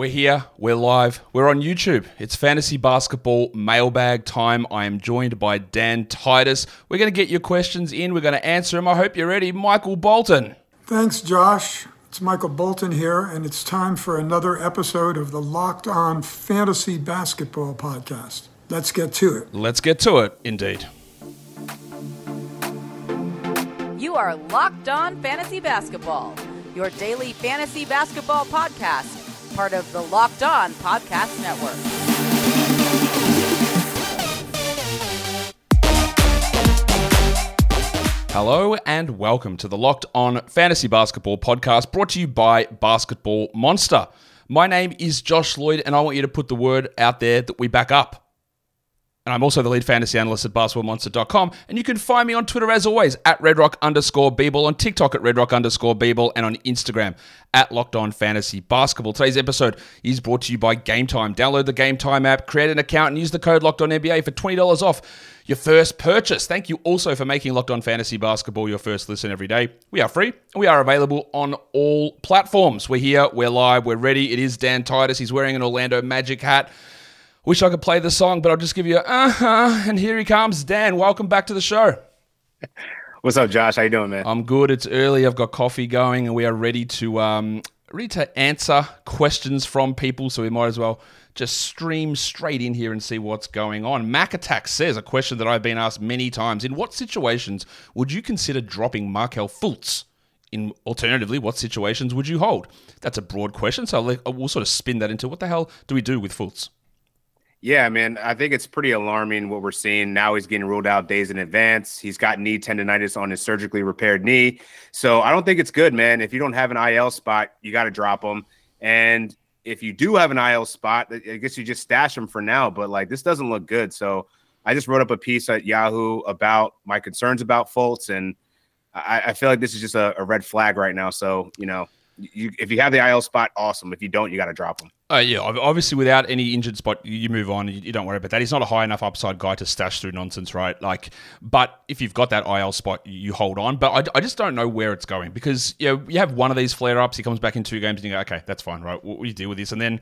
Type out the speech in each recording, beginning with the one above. We're here, we're live, we're on YouTube. It's Fantasy Basketball Mailbag time. I am joined by Dan Titus. We're going to get your questions in, we're going to answer them. I hope you're ready. Michael Bolton. Thanks, Josh. It's Michael Bolton here, and it's time for another episode of the Locked On Fantasy Basketball Podcast. Let's get to it. Let's get to it, indeed. You are Locked On Fantasy Basketball, your daily fantasy basketball podcast. Part of the Locked On Podcast Network. Hello and welcome to the Locked On Fantasy Basketball Podcast, brought to you by Basketball Monster. My name is Josh Lloyd, and I want you to put the word out there that we back up. And I'm also the lead fantasy analyst at basketballmonster.com. And you can find me on Twitter, as always, at @RedRock_Bball, on TikTok at @RedRock_Bball, and on Instagram at @LockedOnFantasyBasketball. Today's episode is brought to you by GameTime. Download the GameTime app, create an account, and use the code LockedOnNBA for $20 off your first purchase. Thank you also for making Locked On Fantasy Basketball your first listen every day. We are free, and we are available on all platforms. We're here, we're live, we're ready. It is Dan Titus. He's wearing an Orlando Magic hat. Wish I could play the song, but I'll just give you a and here he comes. Dan, welcome back to the show. What's up, Josh? How you doing, man? I'm good. It's early. I've got coffee going, and we are ready to answer questions from people, so we might as well just stream straight in here and see what's going on. Mac Attack says, a question that I've been asked many times: in what situations would you consider dropping Markelle Fultz? Alternatively, what situations would you hold? That's a broad question, so we'll sort of spin that into what the hell do we do with Fultz? Yeah, man, I think it's pretty alarming what we're seeing. Now he's getting ruled out days in advance. He's got knee tendonitis on his surgically repaired knee. So I don't think it's good, man. If you don't have an IL spot, you got to drop him. And if you do have an IL spot, I guess you just stash him for now. But, this doesn't look good. So I just wrote up a piece at Yahoo about my concerns about Fultz. And I feel like this is just a red flag right now. So, if you have the IL spot, awesome. If you don't, you got to drop him. Yeah, obviously, without any injured spot, you move on. You don't worry about that. He's not a high enough upside guy to stash through nonsense, right? But if you've got that IL spot, you hold on. But I just don't know where it's going, because you have one of these flare-ups. He comes back in 2 games, and you go, okay, that's fine, right? We deal with this. And then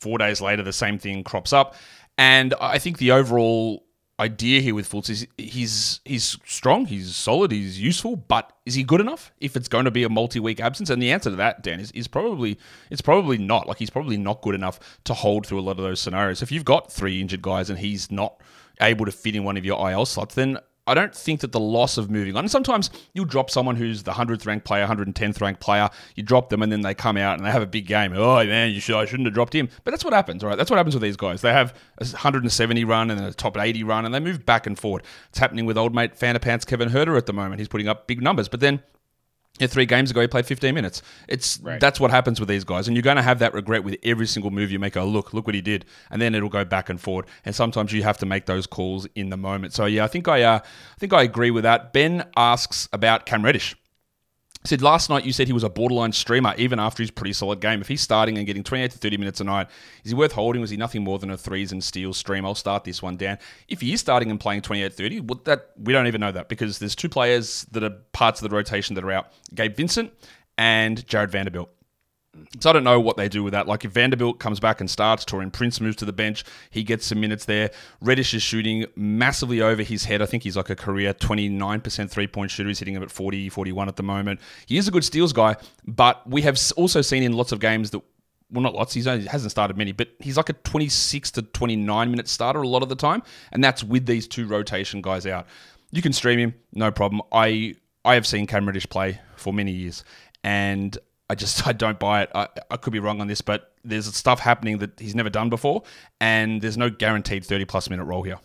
4 days later, the same thing crops up. And I think the overall idea here with Fultz is he's strong, he's solid, he's useful, but is he good enough if it's going to be a multi-week absence? And the answer to that, Dan, is probably not. He's probably not good enough to hold through a lot of those scenarios. If you've got 3 injured guys and he's not able to fit in one of your IL slots, then I don't think that the loss of moving on, and sometimes you'll drop someone who's the 100th ranked player, 110th ranked player, you drop them and then they come out and they have a big game. Oh man, I shouldn't have dropped him. But that's what happens, all right? That's what happens with these guys. They have a 170 run and a top 80 run, and they move back and forward. It's happening with old mate Fanapants Kevin Huerter at the moment. He's putting up big numbers, but then 3 games ago, he played 15 minutes. That's what happens with these guys. And you're going to have that regret with every single move you make. Oh, look what he did. And then it'll go back and forth. And sometimes you have to make those calls in the moment. So, yeah, I think I agree with that. Ben asks about Cam Reddish. He said, last night you said he was a borderline streamer, even after his pretty solid game. If he's starting and getting 28 to 30 minutes a night, is he worth holding? Was he nothing more than a threes and steals stream? I'll start this one, Dan. If he is starting and playing 28-30, we don't even know that, because there's 2 players that are parts of the rotation that are out, Gabe Vincent and Jared Vanderbilt. So I don't know what they do with that. If Vanderbilt comes back and starts, Taurean Prince moves to the bench, he gets some minutes there. Reddish is shooting massively over his head. I think he's a career 29% three-point shooter. He's hitting him at 40, 41 at the moment. He is a good steals guy, but we have also seen in lots of games that, well, not lots, he hasn't started many, but he's a 26 to 29-minute starter a lot of the time, and that's with these 2 rotation guys out. You can stream him, no problem. I have seen Cam Reddish play for many years, and I don't buy it. I could be wrong on this, but there's stuff happening that he's never done before, and there's no guaranteed 30-plus minute role here.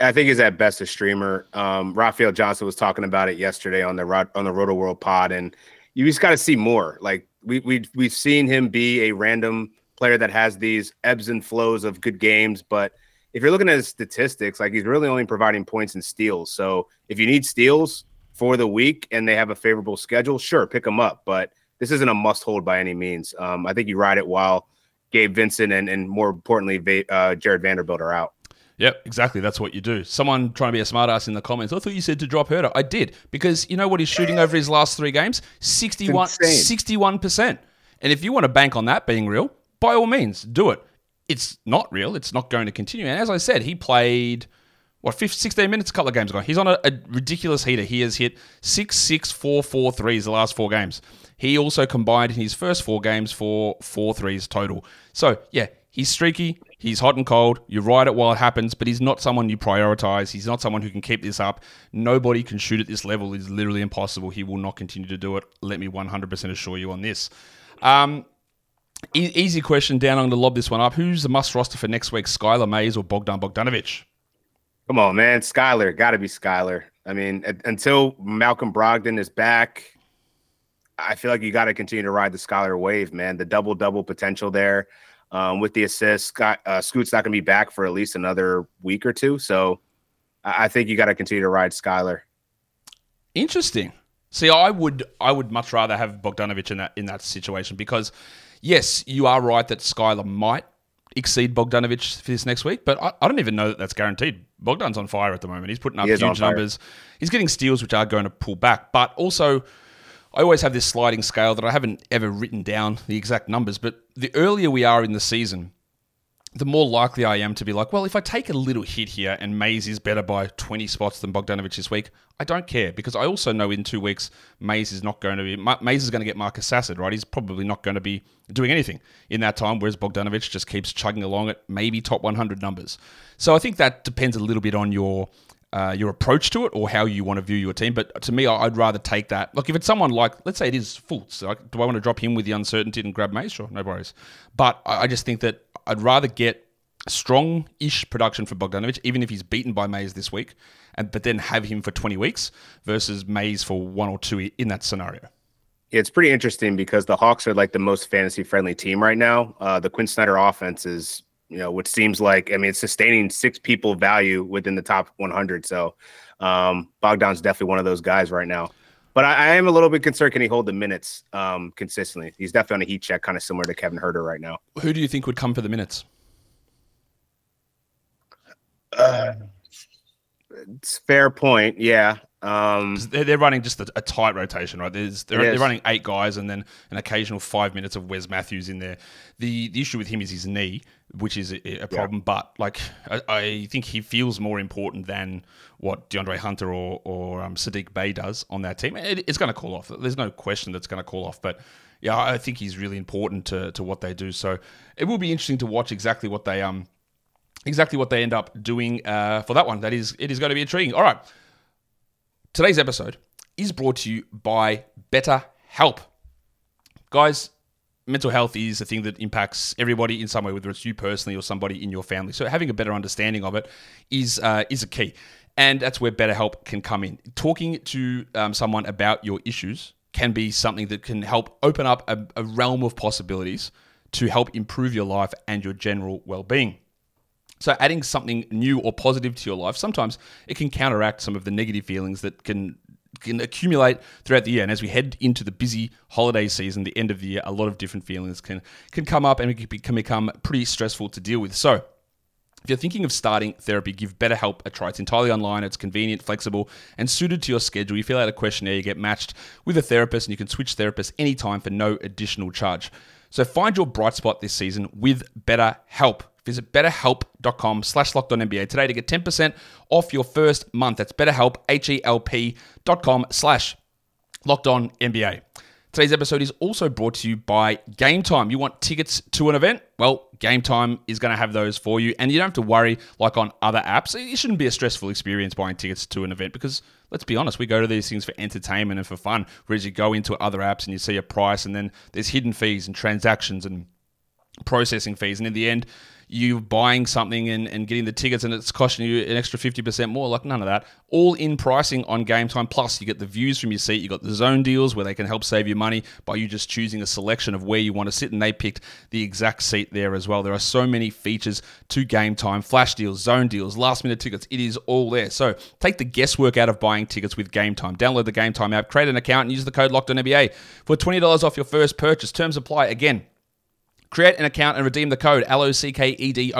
I think he's at best a streamer. Rafael Johnson was talking about it yesterday on the Roto World pod, and you just got to see more. We've seen him be a random player that has these ebbs and flows of good games, but if you're looking at his statistics, he's really only providing points and steals. So if you need steals for the week and they have a favorable schedule, sure, pick him up, but this isn't a must-hold by any means. I think you ride it while Gabe Vincent and more importantly, Jared Vanderbilt are out. Yep, exactly. That's what you do. Someone trying to be a smartass in the comments. I thought you said to drop Huerter. I did, because you know what he's shooting over his last 3 games? 61%. And if you want to bank on that being real, by all means, do it. It's not real. It's not going to continue. And as I said, he played, 16 minutes a couple of games ago. He's on a ridiculous heater. He has hit 6, 4, 4 threes the last four games. He also combined in his first four games for 4 threes total. So, yeah, he's streaky. He's hot and cold. You ride it while it happens, but he's not someone you prioritize. He's not someone who can keep this up. Nobody can shoot at this level. It's literally impossible. He will not continue to do it. Let me 100% assure you on this. Easy question, Dan. I'm going to lob this one up. Who's the must roster for next week, Skylar Mays or Bogdan Bogdanovic? Come on, man. Skylar. Got to be Skylar. I mean, until Malcolm Brogdon is back, I feel like you got to continue to ride the Skylar wave, man. The double-double potential there. With the assist, Scoot's not going to be back for at least another week or two. So I think you got to continue to ride Skylar. Interesting. See, I would much rather have Bogdanovic in that situation because, yes, you are right that Skylar might exceed Bogdanovic for this next week, but I don't even know that that's guaranteed. Bogdan's on fire at the moment. He's putting up huge numbers. He's getting steals, which are going to pull back. But also, I always have this sliding scale that I haven't ever written down the exact numbers, but the earlier we are in the season, the more likely I am to be like, well, if I take a little hit here and Mays is better by 20 spots than Bogdanovic this week, I don't care because I also know in 2 weeks, Mays is going to get Marcus Sasser, right? He's probably not going to be doing anything in that time, whereas Bogdanovic just keeps chugging along at maybe top 100 numbers. So I think that depends a little bit on your approach to it or how you want to view your team. But to me, I'd rather take that. Look, if it's someone like, let's say it is Fultz, do I want to drop him with the uncertainty and grab Mays? Sure, no worries. But I just think that I'd rather get strong-ish production for Bogdanovic, even if he's beaten by Mays this week, but then have him for 20 weeks versus Mays for 1 or 2 in that scenario. It's pretty interesting because the Hawks are like the most fantasy-friendly team right now. The Quinn Snyder offense is, which seems like, it's sustaining 6 people value within the top 100. So Bogdan's definitely one of those guys right now. But I am a little bit concerned. Can he hold the minutes consistently? He's definitely on a heat check, kind of similar to Kevin Huerter right now. Who do you think would come for the minutes? It's fair point. Yeah. They're running just a tight rotation, right? They're running 8 guys and then an occasional 5 minutes of Wes Matthews in there. The issue with him is his knee, which is a problem. Yeah. But like, I think he feels more important than what DeAndre Hunter or Sadiq Bey does on that team. It's going to call off. There's no question that's going to call off. But yeah, I think he's really important to what they do. So it will be interesting to watch exactly what they end up doing for that one. It is going to be intriguing. All right. Today's episode is brought to you by BetterHelp. Guys, mental health is a thing that impacts everybody in some way, whether it's you personally or somebody in your family. So having a better understanding of it is a key. And that's where BetterHelp can come in. Talking to someone about your issues can be something that can help open up a realm of possibilities to help improve your life and your general well-being. So adding something new or positive to your life, sometimes it can counteract some of the negative feelings that can accumulate throughout the year. And as we head into the busy holiday season, the end of the year, a lot of different feelings can come up and it can become pretty stressful to deal with. So if you're thinking of starting therapy, give BetterHelp a try. It's entirely online. It's convenient, flexible, and suited to your schedule. You fill out a questionnaire, you get matched with a therapist, and you can switch therapists anytime for no additional charge. So find your bright spot this season with BetterHelp. Visit betterhelp.com/LockedOnNBA today to get 10% off your first month. That's betterhelp, HELP.com/LockedOnNBA. Today's episode is also brought to you by GameTime. You want tickets to an event? Well, GameTime is going to have those for you, and you don't have to worry like on other apps. It shouldn't be a stressful experience buying tickets to an event because, let's be honest, we go to these things for entertainment and for fun, whereas you go into other apps and you see a price, and then there's hidden fees and transactions and processing fees, and in the end you're buying something and getting the tickets and it's costing you an extra 50% more. Like, none of that. All in pricing on Game Time. Plus you get the views from your seat, you got the zone deals where they can help save you money by you just choosing a selection of where you want to sit, and they picked the exact seat there as well. There are so many features to Game Time: flash deals, zone deals, last minute tickets. It is all there. So take the guesswork out of buying tickets with Game Time. Download the Game Time app, create an account, and use the code LockedOnNBA for $20 off your first purchase. Terms apply. Again, create an account and redeem the code LOCKEDONNBA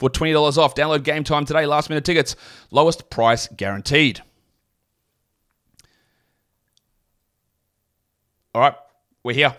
for $20 off. Download Game Time today. Last minute tickets. Lowest price guaranteed. All right. We're here.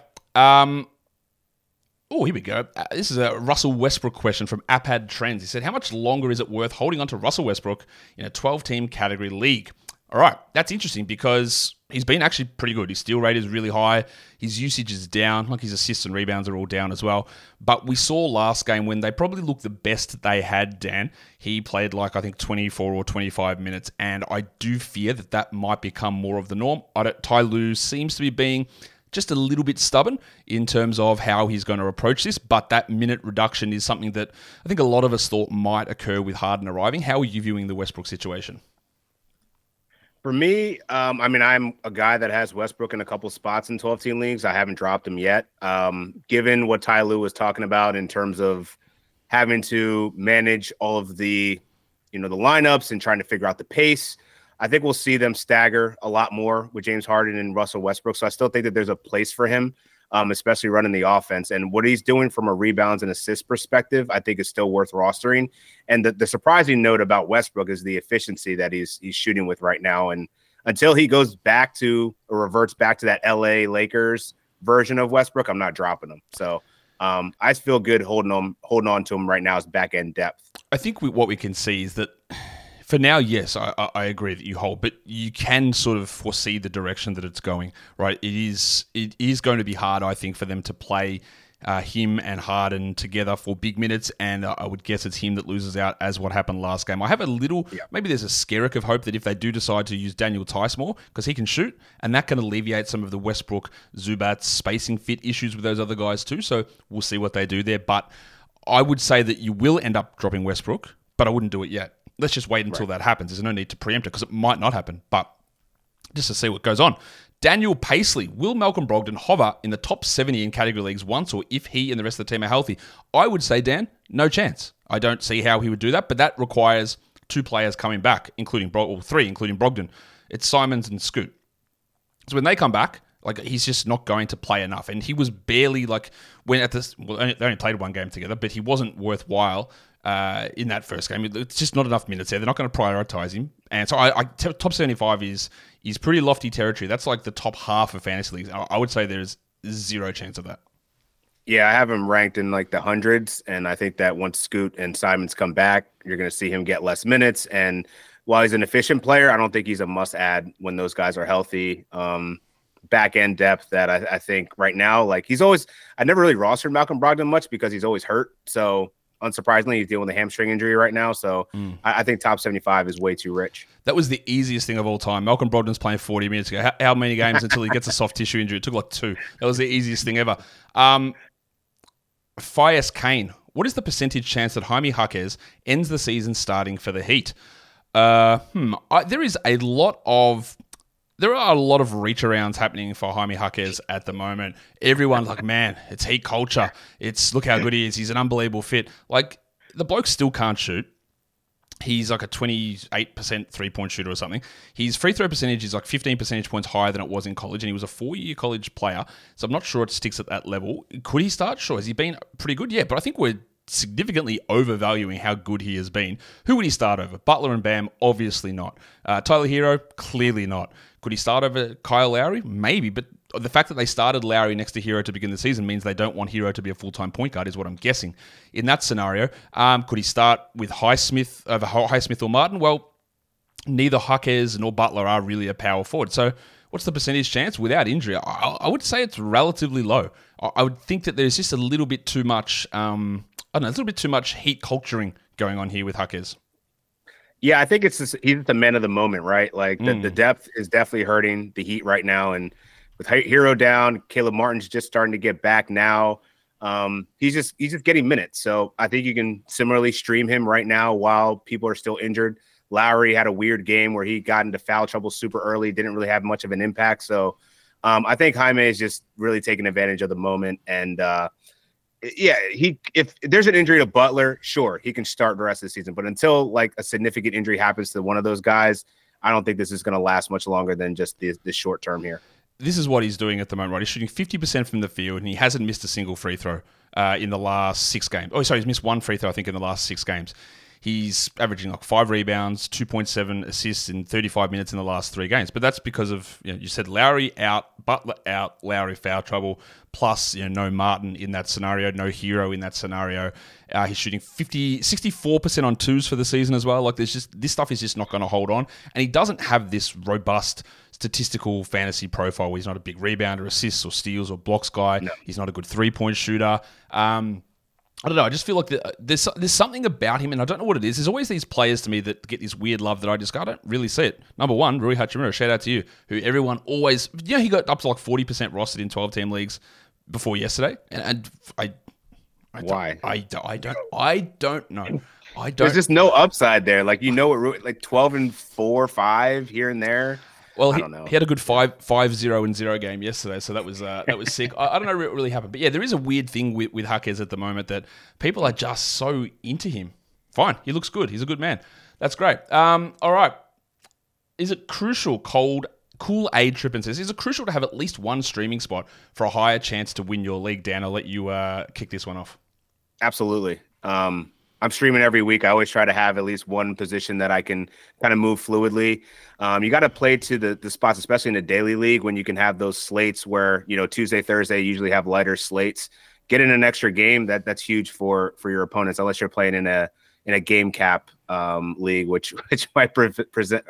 Oh, here we go. This is a Russell Westbrook question from Appad Trends. He said, how much longer is it worth holding on to Russell Westbrook in a 12-team category league? All right, that's interesting because he's been actually pretty good. His steal rate is really high. His usage is down. Like his assists and rebounds are all down as well. But we saw last game when they probably looked the best they had, Dan. He played like, I think, 24 or 25 minutes. And I do fear that that might become more of the norm. Ty Lue seems to be being just a little bit stubborn in terms of how he's going to approach this, but that minute reduction is something that I think a lot of us thought might occur with Harden arriving. How are you viewing the Westbrook situation? For me, I'm a guy that has Westbrook in a couple spots in 12-team leagues. I haven't dropped him yet. Given what Ty Lue was talking about in terms of having to manage all of the lineups and trying to figure out the pace, I think we'll see them stagger a lot more with James Harden and Russell Westbrook. So I still think that there's a place for him, especially running the offense. And what he's doing from a rebounds and assist perspective, I think is still worth rostering. And the surprising note about Westbrook is the efficiency that he's shooting with right now. And until he goes back to or reverts back to that LA Lakers version of Westbrook, I'm not dropping him. So I feel good holding on to him right now as back end depth. I think what we can see is that for now, yes, I agree that you hold, but you can sort of foresee the direction that it's going, right? It is going to be hard, I think, for them to play him and Harden together for big minutes, and I would guess it's him that loses out as what happened last game. I have a little, maybe there's a skerrick of hope that if they do decide to use Daniel Theis more, because he can shoot, and that can alleviate some of the Westbrook-Zubat spacing fit issues with those other guys too, so we'll see what they do there. But I would say that you will end up dropping Westbrook, but I wouldn't do it yet. Let's just wait until that happens. There's no need to preempt it because it might not happen, but just to see what goes on. Daniel Paisley, will Malcolm Brogdon hover in the top 70 in category leagues once, or if he and the rest of the team are healthy? I would say, Dan, no chance. I don't see how he would do that, but that requires two players coming back, three, including Brogdon. It's Simons and Scoot. So when they come back, he's just not going to play enough. And he was barely, they only played one game together, but he wasn't worthwhile in that first game. It's just not enough minutes there. They're not going to prioritize him. And so top 75 is pretty lofty territory. That's like the top half of fantasy leagues. I would say there's zero chance of that. Yeah, I have him ranked in the hundreds. And I think that once Scoot and Simons come back, you're going to see him get less minutes. And while he's an efficient player, I don't think he's a must-add when those guys are healthy. Back end depth that I think right now, I never really rostered Malcolm Brogdon much because he's always hurt. So unsurprisingly, he's dealing with a hamstring injury right now. So I think top 75 is way too rich. That was the easiest thing of all time. Malcolm Brogdon's playing 40 minutes ago. How many games until he gets a soft tissue injury? It took 2. That was the easiest thing ever. Faiz Kane, what is the percentage chance that Jaime Jaquez ends the season starting for the Heat? There are a lot of reach-arounds happening for Jaime Jaquez at the moment. Everyone's man, it's Heat culture. It's look how good he is. He's an unbelievable fit. The bloke still can't shoot. He's a 28% three-point shooter or something. His free throw percentage is 15 percentage points higher than it was in college, and he was a 4-year college player, so I'm not sure it sticks at that level. Could he start? Sure. Has he been pretty good? Yeah, but I think we're significantly overvaluing how good he has been. Who would he start over? Butler and Bam? Obviously not. Tyler Hero? Clearly not. Could he start over Kyle Lowry? Maybe, but the fact that they started Lowry next to Hero to begin the season means they don't want Hero to be a full-time point guard is what I'm guessing. In that scenario, could he start with Highsmith over Highsmith or Martin? Well, neither Jaquez nor Butler are really a power forward. So what's the percentage chance without injury? I would say it's relatively low. I would think that there's just a little bit too much, Heat culturing going on here with Jaquez. Yeah, I think he's the man of the moment, right? The depth is definitely hurting the Heat right now. And with Hero down, Caleb Martin's just starting to get back now. He's just getting minutes. So I think you can similarly stream him right now while people are still injured. Lowry had a weird game where he got into foul trouble super early, didn't really have much of an impact. So I think Jaime is just really taking advantage of the moment. And if there's an injury to Butler, sure, he can start the rest of the season. But until a significant injury happens to one of those guys, I don't think this is going to last much longer than just the short term here. This is what he's doing at the moment, right? He's shooting 50% from the field, and he hasn't missed a single free throw in the last 6 games. He's missed one free throw, I think, in the last 6 games. He's averaging like 5 rebounds, 2.7 assists in 35 minutes in the last 3 games. But that's because of, you know, you said Lowry out, Butler out, Lowry foul trouble, plus, you know, no Martin in that scenario, no Hero in that scenario. He's shooting 64% on twos for the season as well. Like, there's just, this stuff is just not going to hold on. And he doesn't have this robust statistical fantasy profile where he's not a big rebounder, assists or steals or blocks guy. No. He's not a good three-point shooter. I don't know. I just feel like there's something about him, and I don't know what it is. There's always these players to me that get this weird love that I don't really see it. Number one, Rui Hachimura, shout out to you, who everyone always, you know, he got up to like 40% rostered in 12-team leagues before yesterday, and I don't know. I don't. There's just no upside there. Like, you know what, Rui, like 12 and 4, 5 here and there. Well, he had a good 5-0 game yesterday, so that was sick. I don't know what really happened, but yeah, there is a weird thing with Jaquez at the moment that people are just so into him. Fine, he looks good. He's a good man. That's great. All right, is it crucial? Cool Aid Trippin says, is it crucial to have at least one streaming spot for a higher chance to win your league? Dan, I'll let you kick this one off. Absolutely. I'm streaming every week. I always try to have at least one position that I can kind of move fluidly. You got to play to the spots, especially in the daily league, when you can have those slates where, you know, Tuesday, Thursday usually have lighter slates. Get in an extra game. That's huge for your opponents, unless you're playing in a game cap league, which might present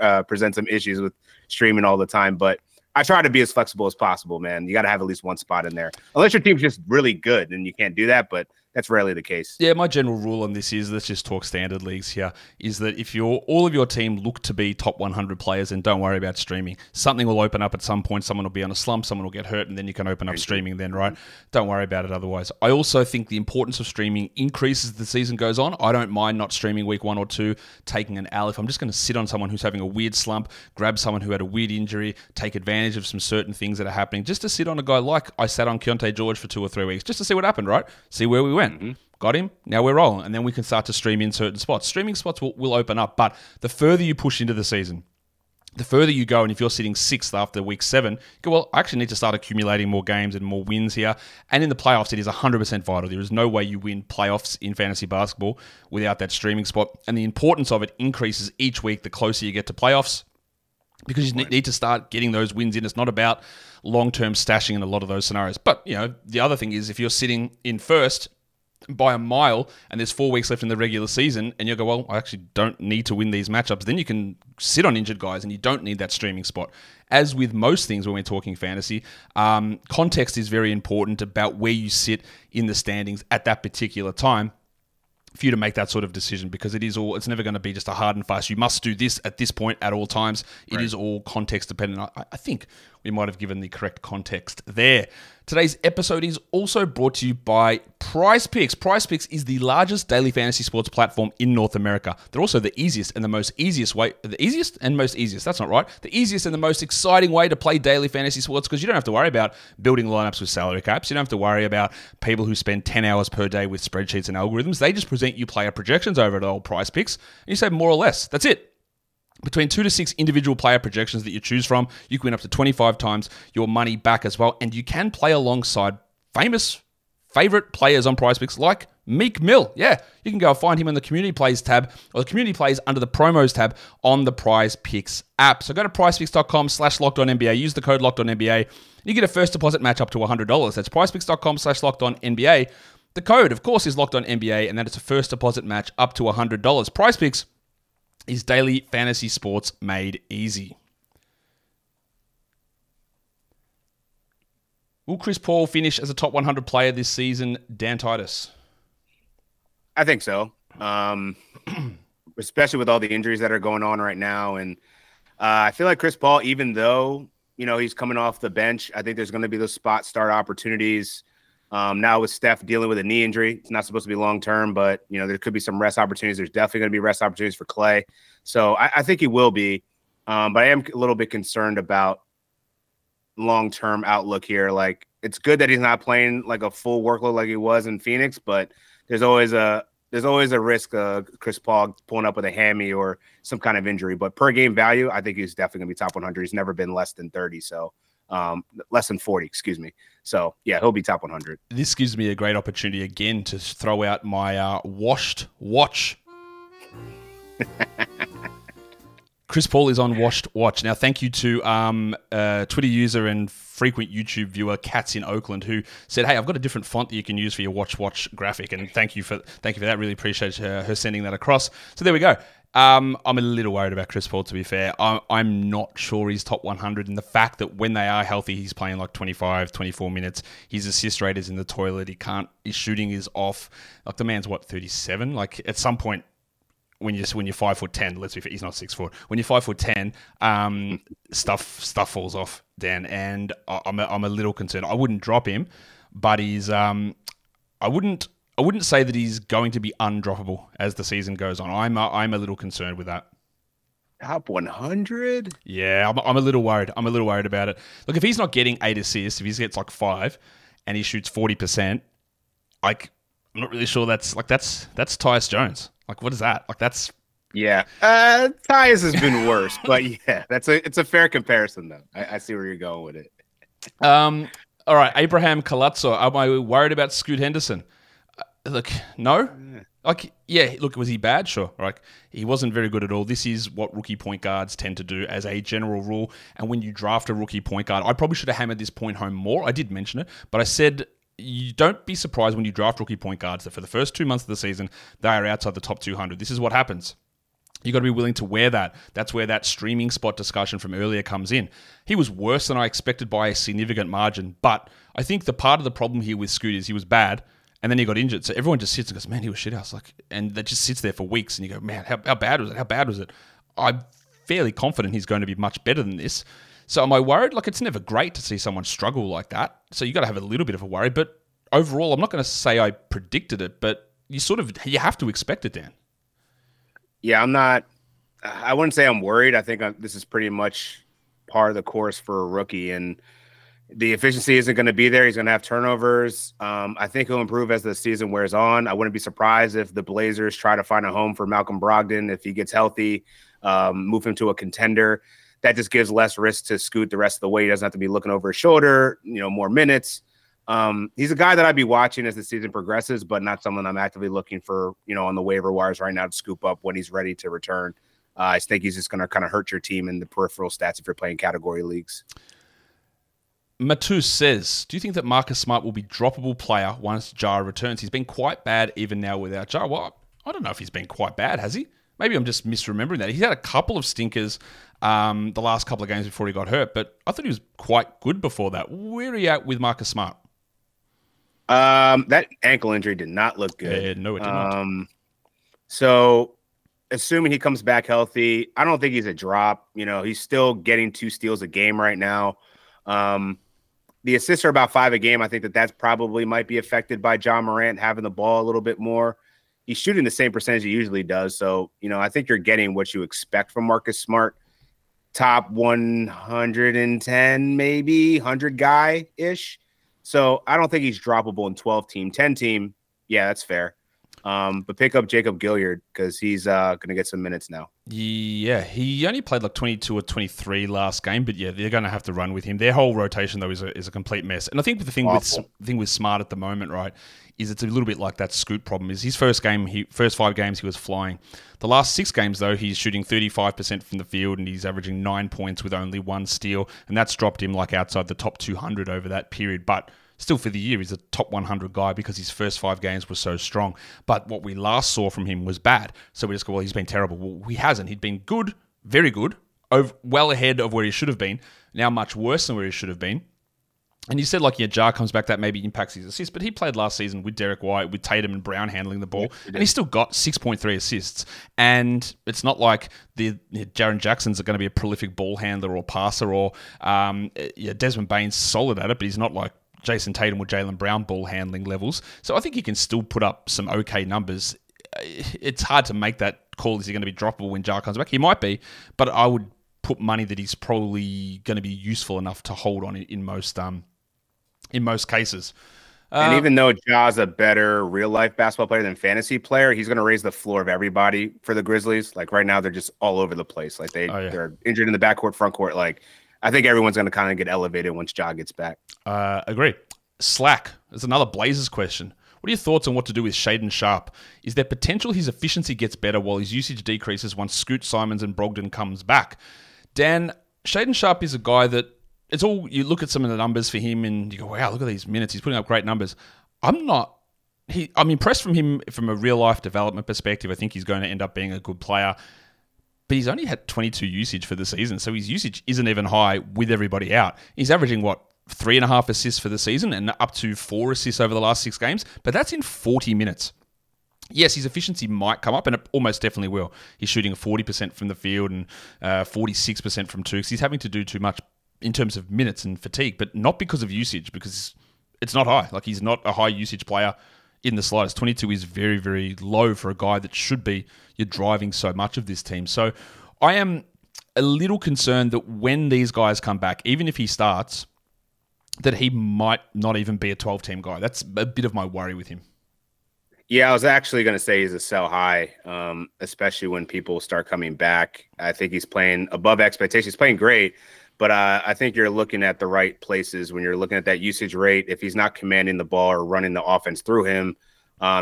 some issues with streaming all the time. But I try to be as flexible as possible, man. You got to have at least one spot in there, unless your team's just really good and you can't do that. But that's rarely the case. Yeah, my general rule on this is, let's just talk standard leagues here, is that if all of your team look to be top 100 players, and don't worry about streaming. Something will open up at some point. Someone will be on a slump. Someone will get hurt, and then you can open up streaming then, right? Don't worry about it otherwise. I also think the importance of streaming increases as the season goes on. I don't mind not streaming week 1 or 2, taking an L. If I'm just going to sit on someone who's having a weird slump, grab someone who had a weird injury, take advantage of some certain things that are happening, just to sit on a guy like I sat on Keontae George for 2 or 3 weeks, just to see what happened, right? See where we went. Mm-hmm. Got him. Now we're rolling, and then we can start to stream in certain spots. Streaming spots will open up, but the further you push into the season, the further you go, and if you're sitting 6th after week 7, you go, well, I actually need to start accumulating more games and more wins here. And in the playoffs, it is 100% vital. There is no way you win playoffs in fantasy basketball without that streaming spot, and the importance of it increases each week the closer you get to playoffs, because you need to start getting those wins in. It's not about long-term stashing in a lot of those scenarios. But, you know, the other thing is, if you're sitting in first by a mile and there's 4 weeks left in the regular season, and you go, well, I actually don't need to win these matchups, then you can sit on injured guys and you don't need that streaming spot. As with most things when we're talking fantasy, context is very important about where you sit in the standings at that particular time for you to make that sort of decision, because it's never going to be just a hard and fast, you must do this at this point at all times. It is all context dependent. I think we might have given the correct context there. Today's episode is also brought to you by PrizePicks. PrizePicks is the largest daily fantasy sports platform in North America. They're also the easiest and the most exciting way to play daily fantasy sports, because you don't have to worry about building lineups with salary caps. You don't have to worry about people who spend 10 hours per day with spreadsheets and algorithms. They just present you player projections over at old PrizePicks, and you say more or less. That's it. Between 2 to 6 individual player projections that you choose from, you can win up to 25 times your money back as well. And you can play alongside famous favorite players on PrizePicks like Meek Mill. Yeah, you can go find him in the Community Plays tab, or the Community Plays under the Promos tab on the PrizePicks app. So go to PrizePicks.com/LockedOnNBA. Use the code LockedOnNBA. You get a first deposit match up to $100. That's PrizePicks.com/LockedOnNBA. The code, of course, is LockedOnNBA, and that is a first deposit match up to $100. PrizePicks is daily fantasy sports made easy. Will Chris Paul finish as a top 100 player this season, Dan Titus? I think so, especially with all the injuries that are going on right now. And I feel like Chris Paul, even though, you know, he's coming off the bench, I think there's going to be those spot start opportunities. Now with Steph dealing with a knee injury, it's not supposed to be long-term, but, you know, there could be some rest opportunities. There's definitely going to be rest opportunities for Clay. So I think he will be, but I am a little bit concerned about long-term outlook here. Like, it's good that he's not playing like a full workload like he was in Phoenix, but there's always a risk of Chris Paul pulling up with a hammy or some kind of injury. But per game value, I think he's definitely going to be top 100. He's never been less than 30, so less than 40, excuse me. So, yeah, he'll be top 100. This gives me a great opportunity again to throw out my washed watch. Chris Paul is on Washed Watch. Now, thank you to Twitter user and frequent YouTube viewer Cats in Oakland, who said, "Hey, I've got a different font that you can use for your Watch graphic." And thank you for that. Really appreciate her sending that across. So there we go. I'm a little worried about Chris Paul, to be fair. I'm not sure he's top 100, and the fact that when they are healthy, he's playing like 25, 24 minutes. His assist rate is in the toilet. His shooting is off. Like, the man's what, 37? Like, at some point, when you're 5'10", let's be fair, he's not 6'4". When you're 5'10", stuff falls off, Dan, and I'm a little concerned. I wouldn't drop him, but he's I wouldn't say that he's going to be undroppable as the season goes on. I'm a little concerned with that. Top 100? Yeah, I'm a little worried. I'm a little worried about it. Look, if he's not getting 8 assists, if he gets like 5 and he shoots 40%, like, I'm not really sure that's Tyus Jones. Like, what is that? Like, that's... Yeah. Tyus has been worse, but yeah, it's a fair comparison though. I see where you're going with it. All right, Abraham Collazo. Am I worried about Scoot Henderson? Look, no. Like, yeah, look, was he bad? Sure. Like, he wasn't very good at all. This is what rookie point guards tend to do as a general rule. And when you draft a rookie point guard, I probably should have hammered this point home more. I did mention it, but I said, you don't be surprised when you draft rookie point guards that for the first 2 months of the season, they are outside the top 200. This is what happens. You got to be willing to wear that. That's where that streaming spot discussion from earlier comes in. He was worse than I expected by a significant margin, but I think the part of the problem here with Scoot is he was bad, and then he got injured. So everyone just sits and goes, man, he was shithouse. Like, and that just sits there for weeks. And you go, man, how bad was it? How bad was it? I'm fairly confident he's going to be much better than this. So am I worried? Like, it's never great to see someone struggle like that. So you got to have a little bit of a worry. But overall, I'm not going to say I predicted it, but you have to expect it, Dan. Yeah, I'm not. I wouldn't say I'm worried. I think this is pretty much par of the course for a rookie. And the efficiency isn't going to be there. He's going to have turnovers. I think he'll improve as the season wears on. I wouldn't be surprised if the Blazers try to find a home for Malcolm Brogdon. If he gets healthy, move him to a contender. That just gives less risk to Scoot the rest of the way. He doesn't have to be looking over his shoulder, more minutes. He's a guy that I'd be watching as the season progresses, but not someone I'm actively looking for, on the waiver wires right now to scoop up when he's ready to return. I think he's just going to kind of hurt your team in the peripheral stats if you're playing category leagues. Matus says, do you think that Marcus Smart will be droppable player once Ja returns? He's been quite bad even now without Ja. Well, I don't know if he's been quite bad, has he? Maybe I'm just misremembering that. He's had a couple of stinkers the last couple of games before he got hurt, but I thought he was quite good before that. Where are you at with Marcus Smart? That ankle injury did not look good. Yeah, no, it did not. So, assuming he comes back healthy, I don't think he's a drop. He's still getting 2 steals a game right now. The assists are about 5 a game. I think that's probably might be affected by Ja Morant having the ball a little bit more. He's shooting the same percentage he usually does. So, I think you're getting what you expect from Marcus Smart. Top 110, maybe 100 guy-ish. So I don't think he's droppable in 12-team. 10-team, yeah, that's fair. But pick up Jacob Gilyard because he's going to get some minutes now. Yeah, he only played like 22 or 23 last game, but yeah, they're going to have to run with him. Their whole rotation, though, is a complete mess. And I think the thing with Smart at the moment, right, is it's a little bit like that Scoot problem. Is his first game, first 5 games, he was flying. The last 6 games, though, he's shooting 35% from the field and he's averaging 9 points with only 1 steal, and that's dropped him like outside the top 200 over that period, but still, for the year, he's a top 100 guy because his first 5 games were so strong. But what we last saw from him was bad. So we just go, well, he's been terrible. Well, he hasn't. He'd been good, very good, well ahead of where he should have been. Now much worse than where he should have been. And you said, like, Ja comes back, that maybe impacts his assists. But he played last season with Derek White, with Tatum and Brown handling the ball. And he still got 6.3 assists. And it's not like Jaren Jackson's going to be a prolific ball handler or passer or Desmond Bain's solid at it, but he's not like Jason Tatum or Jaylen Brown ball handling levels. So I think he can still put up some okay numbers. It's hard to make that call. Is he going to be droppable when Ja comes back? He might be, but I would put money that he's probably going to be useful enough to hold on in most cases. And even though Ja's a better real-life basketball player than fantasy player, he's going to raise the floor of everybody for the Grizzlies. Like, right now, they're just all over the place. Like, they're injured in the backcourt, frontcourt. Like, I think everyone's going to kind of get elevated once Ja gets back. Agree. Slack. That's another Blazers question. What are your thoughts on what to do with Shaedon Sharpe? Is there potential his efficiency gets better while his usage decreases once Scoot, Simons and Brogdon comes back? Dan, Shaedon Sharpe is a guy that it's all, you look at some of the numbers for him and you go, wow, look at these minutes. He's putting up great numbers. I'm impressed from him from a real life development perspective. I think he's going to end up being a good player. But he's only had 22 usage for the season, so his usage isn't even high with everybody out. He's averaging, 3.5 assists for the season and up to 4 assists over the last 6 games, but that's in 40 minutes. Yes, his efficiency might come up, and it almost definitely will. He's shooting 40% from the field and 46% from two, because he's having to do too much in terms of minutes and fatigue, but not because of usage, because it's not high. He's not a high usage player in the slightest. 22 is very, very low for a guy that should be, you're driving so much of this team. So I am a little concerned that when these guys come back, even if he starts, that he might not even be a 12-team guy. That's a bit of my worry with him. Yeah, I was actually going to say he's a sell high, especially when people start coming back. I think he's playing above expectations. He's playing great, but I think you're looking at the right places when you're looking at that usage rate. If he's not commanding the ball or running the offense through him,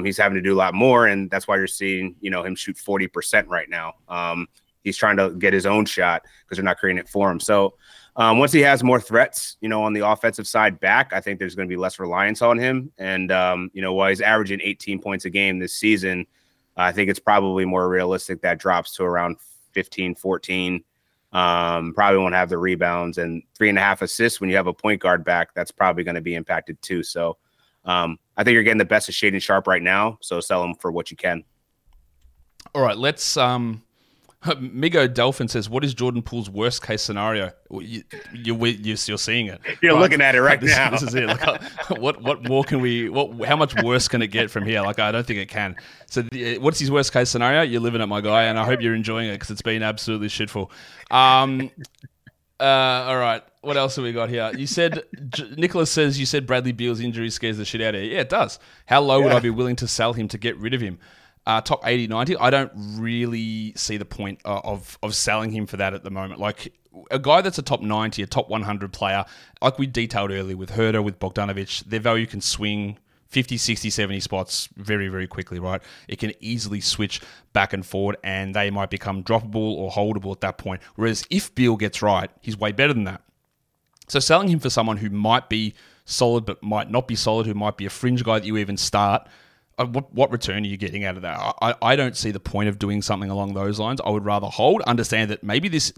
he's having to do a lot more, and that's why you're seeing him shoot 40% right now. He's trying to get his own shot because they're not creating it for him. So once he has more threats, on the offensive side back, I think there's going to be less reliance on him. And, while he's averaging 18 points a game this season, I think it's probably more realistic that drops to around 15, 14. Probably won't have the rebounds, and 3.5 assists when you have a point guard back, that's probably going to be impacted too. So I think you're getting the best of Shaedon Sharpe right now. So sell him for what you can. All right, let's, Migo Delphin says, what is Jordan Poole's worst case scenario? You're seeing it. You're right? Looking at it right now. This is it. What more can we, how much worse can it get from here? I don't think it can. So what's his worst case scenario? You're living it, my guy. And I hope you're enjoying it, because it's been absolutely shitful. All right. What else have we got here? You said, Nicholas says, you said Bradley Beal's injury scares the shit out of you. Yeah, it does. How low would I be willing to sell him to get rid of him? Top 80, 90, I don't really see the point of selling him for that at the moment. A guy that's a top 90, a top 100 player, like we detailed earlier with Huerter, with Bogdanovic, their value can swing 50, 60, 70 spots very, very quickly, right? It can easily switch back and forward, and they might become droppable or holdable at that point. Whereas if Beal gets right, he's way better than that. So selling him for someone who might be solid but might not be solid, who might be a fringe guy that you even start, what return are you getting out of that? I don't see the point of doing something along those lines. I would rather hold, understand that maybe this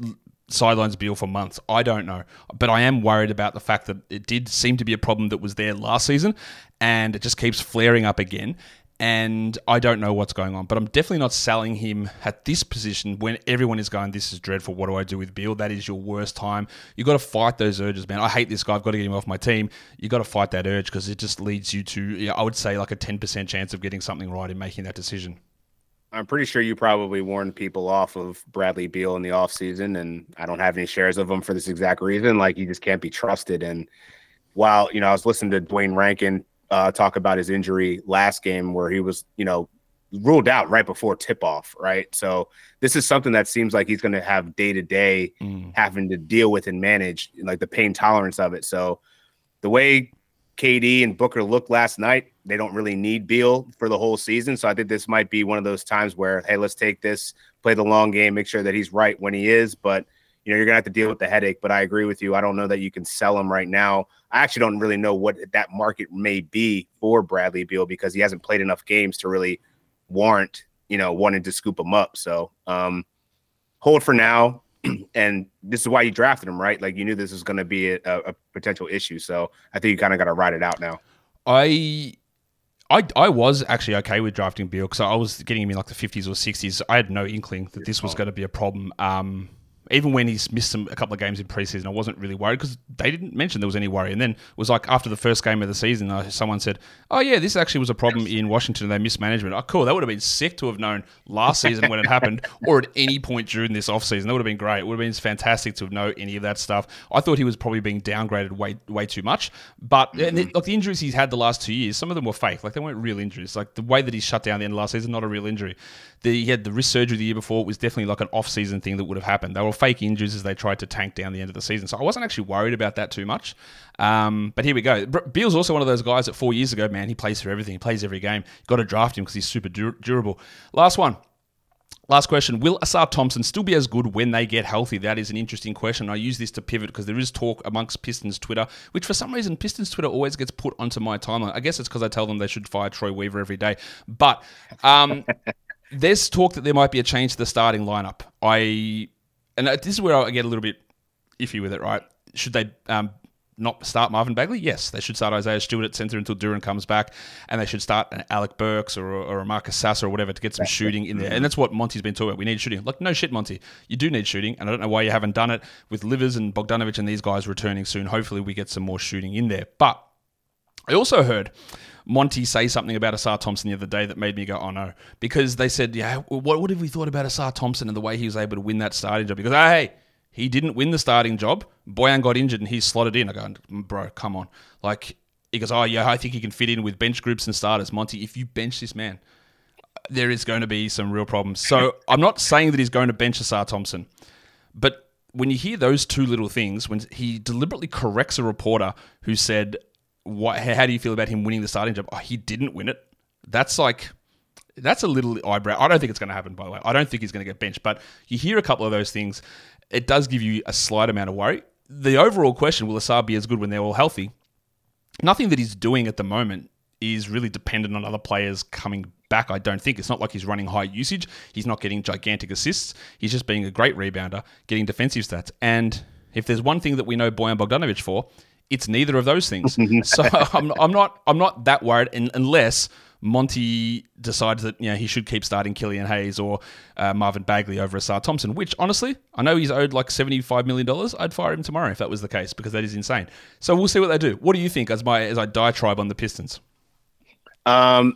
sidelines Beal for months. I don't know. But I am worried about the fact that it did seem to be a problem that was there last season, and it just keeps flaring up again. And I don't know what's going on. But I'm definitely not selling him at this position when everyone is going, this is dreadful. What do I do with Beal? That is your worst time. You've got to fight those urges, man. I hate this guy. I've got to get him off my team. You've got to fight that urge, because it just leads you to, I would say, a 10% chance of getting something right in making that decision. I'm pretty sure you probably warned people off of Bradley Beal in the offseason, and I don't have any shares of him for this exact reason. You just can't be trusted. And while, I was listening to Dwayne Rankin talk about his injury last game, where he was, ruled out right before tip-off, right? So this is something that seems like he's going to have day-to-day having to deal with and manage, the pain tolerance of it. So the way KD and Booker looked last night, they don't really need Beal for the whole season. So I think this might be one of those times where, hey, let's take this, play the long game, make sure that he's right when he is. But you're going to have to deal with the headache, but I agree with you. I don't know that you can sell him right now. I actually don't really know what that market may be for Bradley Beal, because he hasn't played enough games to really warrant, wanting to scoop him up. So hold for now. And this is why you drafted him, right? You knew this was going to be a potential issue. So I think you kind of got to ride it out now. I was actually okay with drafting Beal, because I was getting him in the 50s or 60s. I had no inkling that this was going to be a problem. Even when he's missed a couple of games in preseason, I wasn't really worried, because they didn't mention there was any worry. And then it was after the first game of the season, someone said, oh, yeah, this actually was a problem in Washington. They mismanagement. Oh, cool. That would have been sick to have known last season when it happened, or at any point during this offseason. That would have been great. It would have been fantastic to have known any of that stuff. I thought he was probably being downgraded way too much. But the injuries he's had the last 2 years, some of them were fake. They weren't real injuries. The way that he shut down the end of last season, not a real injury. He had the wrist surgery the year before. It was definitely an off-season thing that would have happened. They were or fake injuries as they tried to tank down the end of the season. So I wasn't actually worried about that too much. But here we go. Beal's also one of those guys that 4 years ago, man, he plays for everything. He plays every game. You've got to draft him because he's super durable. Last one. Last question, will Ausar Thompson still be as good when they get healthy? That is an interesting question. I use this to pivot because there is talk amongst Pistons Twitter, which for some reason Pistons Twitter always gets put onto my timeline. I guess it's because I tell them they should fire Troy Weaver every day. But there's talk that there might be a change to the starting lineup. And this is where I get a little bit iffy with it, right? Should they not start Marvin Bagley? Yes, they should start Isaiah Stewart at center until Duren comes back, and they should start an Alec Burks or a Marcus Sasser or whatever to get some shooting in there. And that's what Monty's been talking about. We need shooting. Like, no shit, Monty. You do need shooting, and I don't know why you haven't done it with Livers and Bogdanovic and these guys returning soon. Hopefully we get some more shooting in there. But I also heard Monty say something about Ausar Thompson the other day that made me go, oh no, because they said, yeah, what have we thought about Ausar Thompson and the way he was able to win that starting job? Because, hey, he didn't win the starting job. Bojan got injured and he's slotted in. I go, bro, come on. Like, he goes, oh, yeah, I think he can fit in with bench groups and starters. Monty, if you bench this man, there is going to be some real problems. So I'm not saying that he's going to bench Ausar Thompson. But when you hear those two little things, when he deliberately corrects a reporter who said, how do you feel about him winning the starting job? Oh, he didn't win it. That's like... that's a little eyebrow. I don't think it's going to happen, by the way. I don't think he's going to get benched. But you hear a couple of those things, it does give you a slight amount of worry. The overall question, will Ausar be as good when they're all healthy? Nothing that he's doing at the moment is really dependent on other players coming back, I don't think. It's not like he's running high usage. He's not getting gigantic assists. He's just being a great rebounder, getting defensive stats. And if there's one thing that we know Bojan Bogdanovic for, it's neither of those things. So I'm not that worried unless Monty decides that, you know, he should keep starting Killian Hayes or Marvin Bagley over Ausar Thompson, which honestly, I know he's owed like $75 million. I'd fire him tomorrow if that was the case, because that is insane. So we'll see what they do. What do you think as I diatribe on the Pistons? The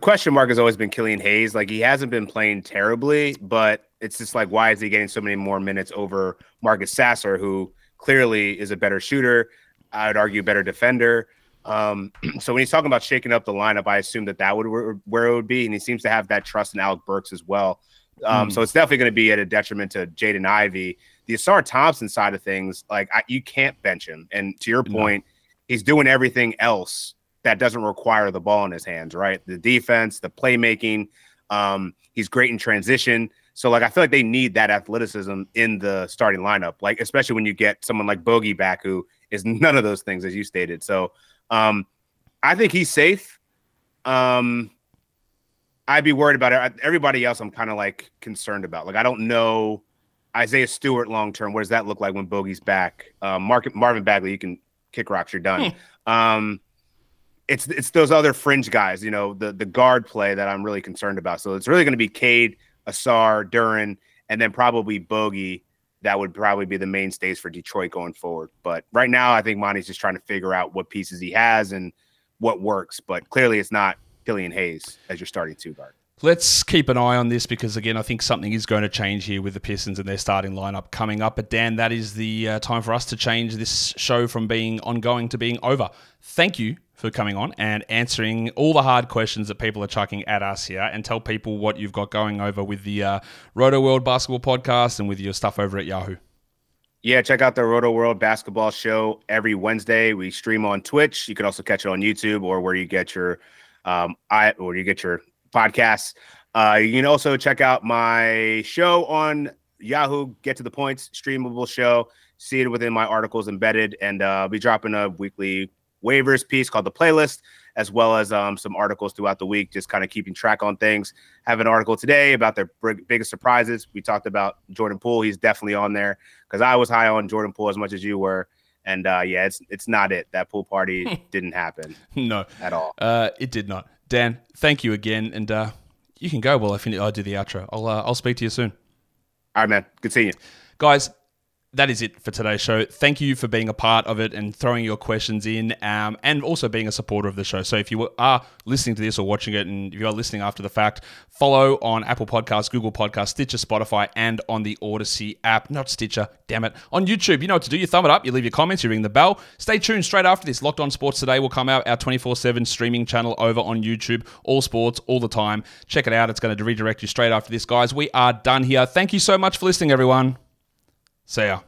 question mark has always been Killian Hayes. Like, he hasn't been playing terribly, but it's just like, why is he getting so many more minutes over Marcus Sasser, who clearly is a better shooter? I would argue better defender. So when he's talking about shaking up the lineup, I assume that would where it would be, and he seems to have that trust in Alec Burks as well. So it's definitely going to be at a detriment to Jaden Ivey. The Ausar Thompson side of things, like, you can't bench him. And to your point, he's doing everything else that doesn't require the ball in his hands, right? The defense, the playmaking. He's great in transition. So, like, I feel like they need that athleticism in the starting lineup, like, especially when you get someone like Bogey back, who is none of those things, as you stated. So, I think he's safe. I'd be worried about it. Everybody else I'm kind of like concerned about. Like, I don't know Isaiah Stewart long-term. What does that look like when Bogey's back? Marvin Bagley, you can kick rocks. You're done. It's those other fringe guys, you know, the guard play that I'm really concerned about. So it's really going to be Cade, Ausar, Duren, and then probably Bogey. That would probably be the mainstays for Detroit going forward. But right now, I think Monty's just trying to figure out what pieces he has and what works. But clearly, it's not Killian Hayes as your starting two guard. Let's keep an eye on this because, again, I think something is going to change here with the Pistons and their starting lineup coming up. But, Dan, that is the time for us to change this show from being ongoing to being over. Thank you for coming on and answering all the hard questions that people are chucking at us here, and tell people what you've got going over with the Roto World Basketball Podcast and with your stuff over at Yahoo. Yeah, check out the Roto World Basketball Show every Wednesday. We stream on Twitch. You can also catch it on YouTube or where you get your podcasts. You can also check out my show on Yahoo, Get to the Points, streamable show. See it within my articles embedded, and I'll be dropping a weekly waivers piece called The Playlist, as well as some articles throughout the week, just kind of keeping track on things. Have an article today about their biggest surprises. We talked about Jordan Poole. He's definitely on there because I was high on Jordan Poole as much as you were. And yeah, it's not it. That pool party didn't happen. No. At all. It did not. Dan, thank you again. And you can go while I do the outro. I'll speak to you soon. All right, man. Good seeing you. Guys, that is it for today's show. Thank you for being a part of it and throwing your questions in, and also being a supporter of the show. So if you are listening to this or watching it, and if you are listening after the fact, follow on Apple Podcasts, Google Podcasts, Stitcher, Spotify, and on the Odyssey app. Not Stitcher, damn it. On YouTube, you know what to do. You thumb it up, you leave your comments, you ring the bell. Stay tuned. Straight after this, Locked On Sports Today will come out, our 24/7 streaming channel over on YouTube. All sports, all the time. Check it out. It's going to redirect you straight after this, guys. We are done here. Thank you so much for listening, everyone. See ya.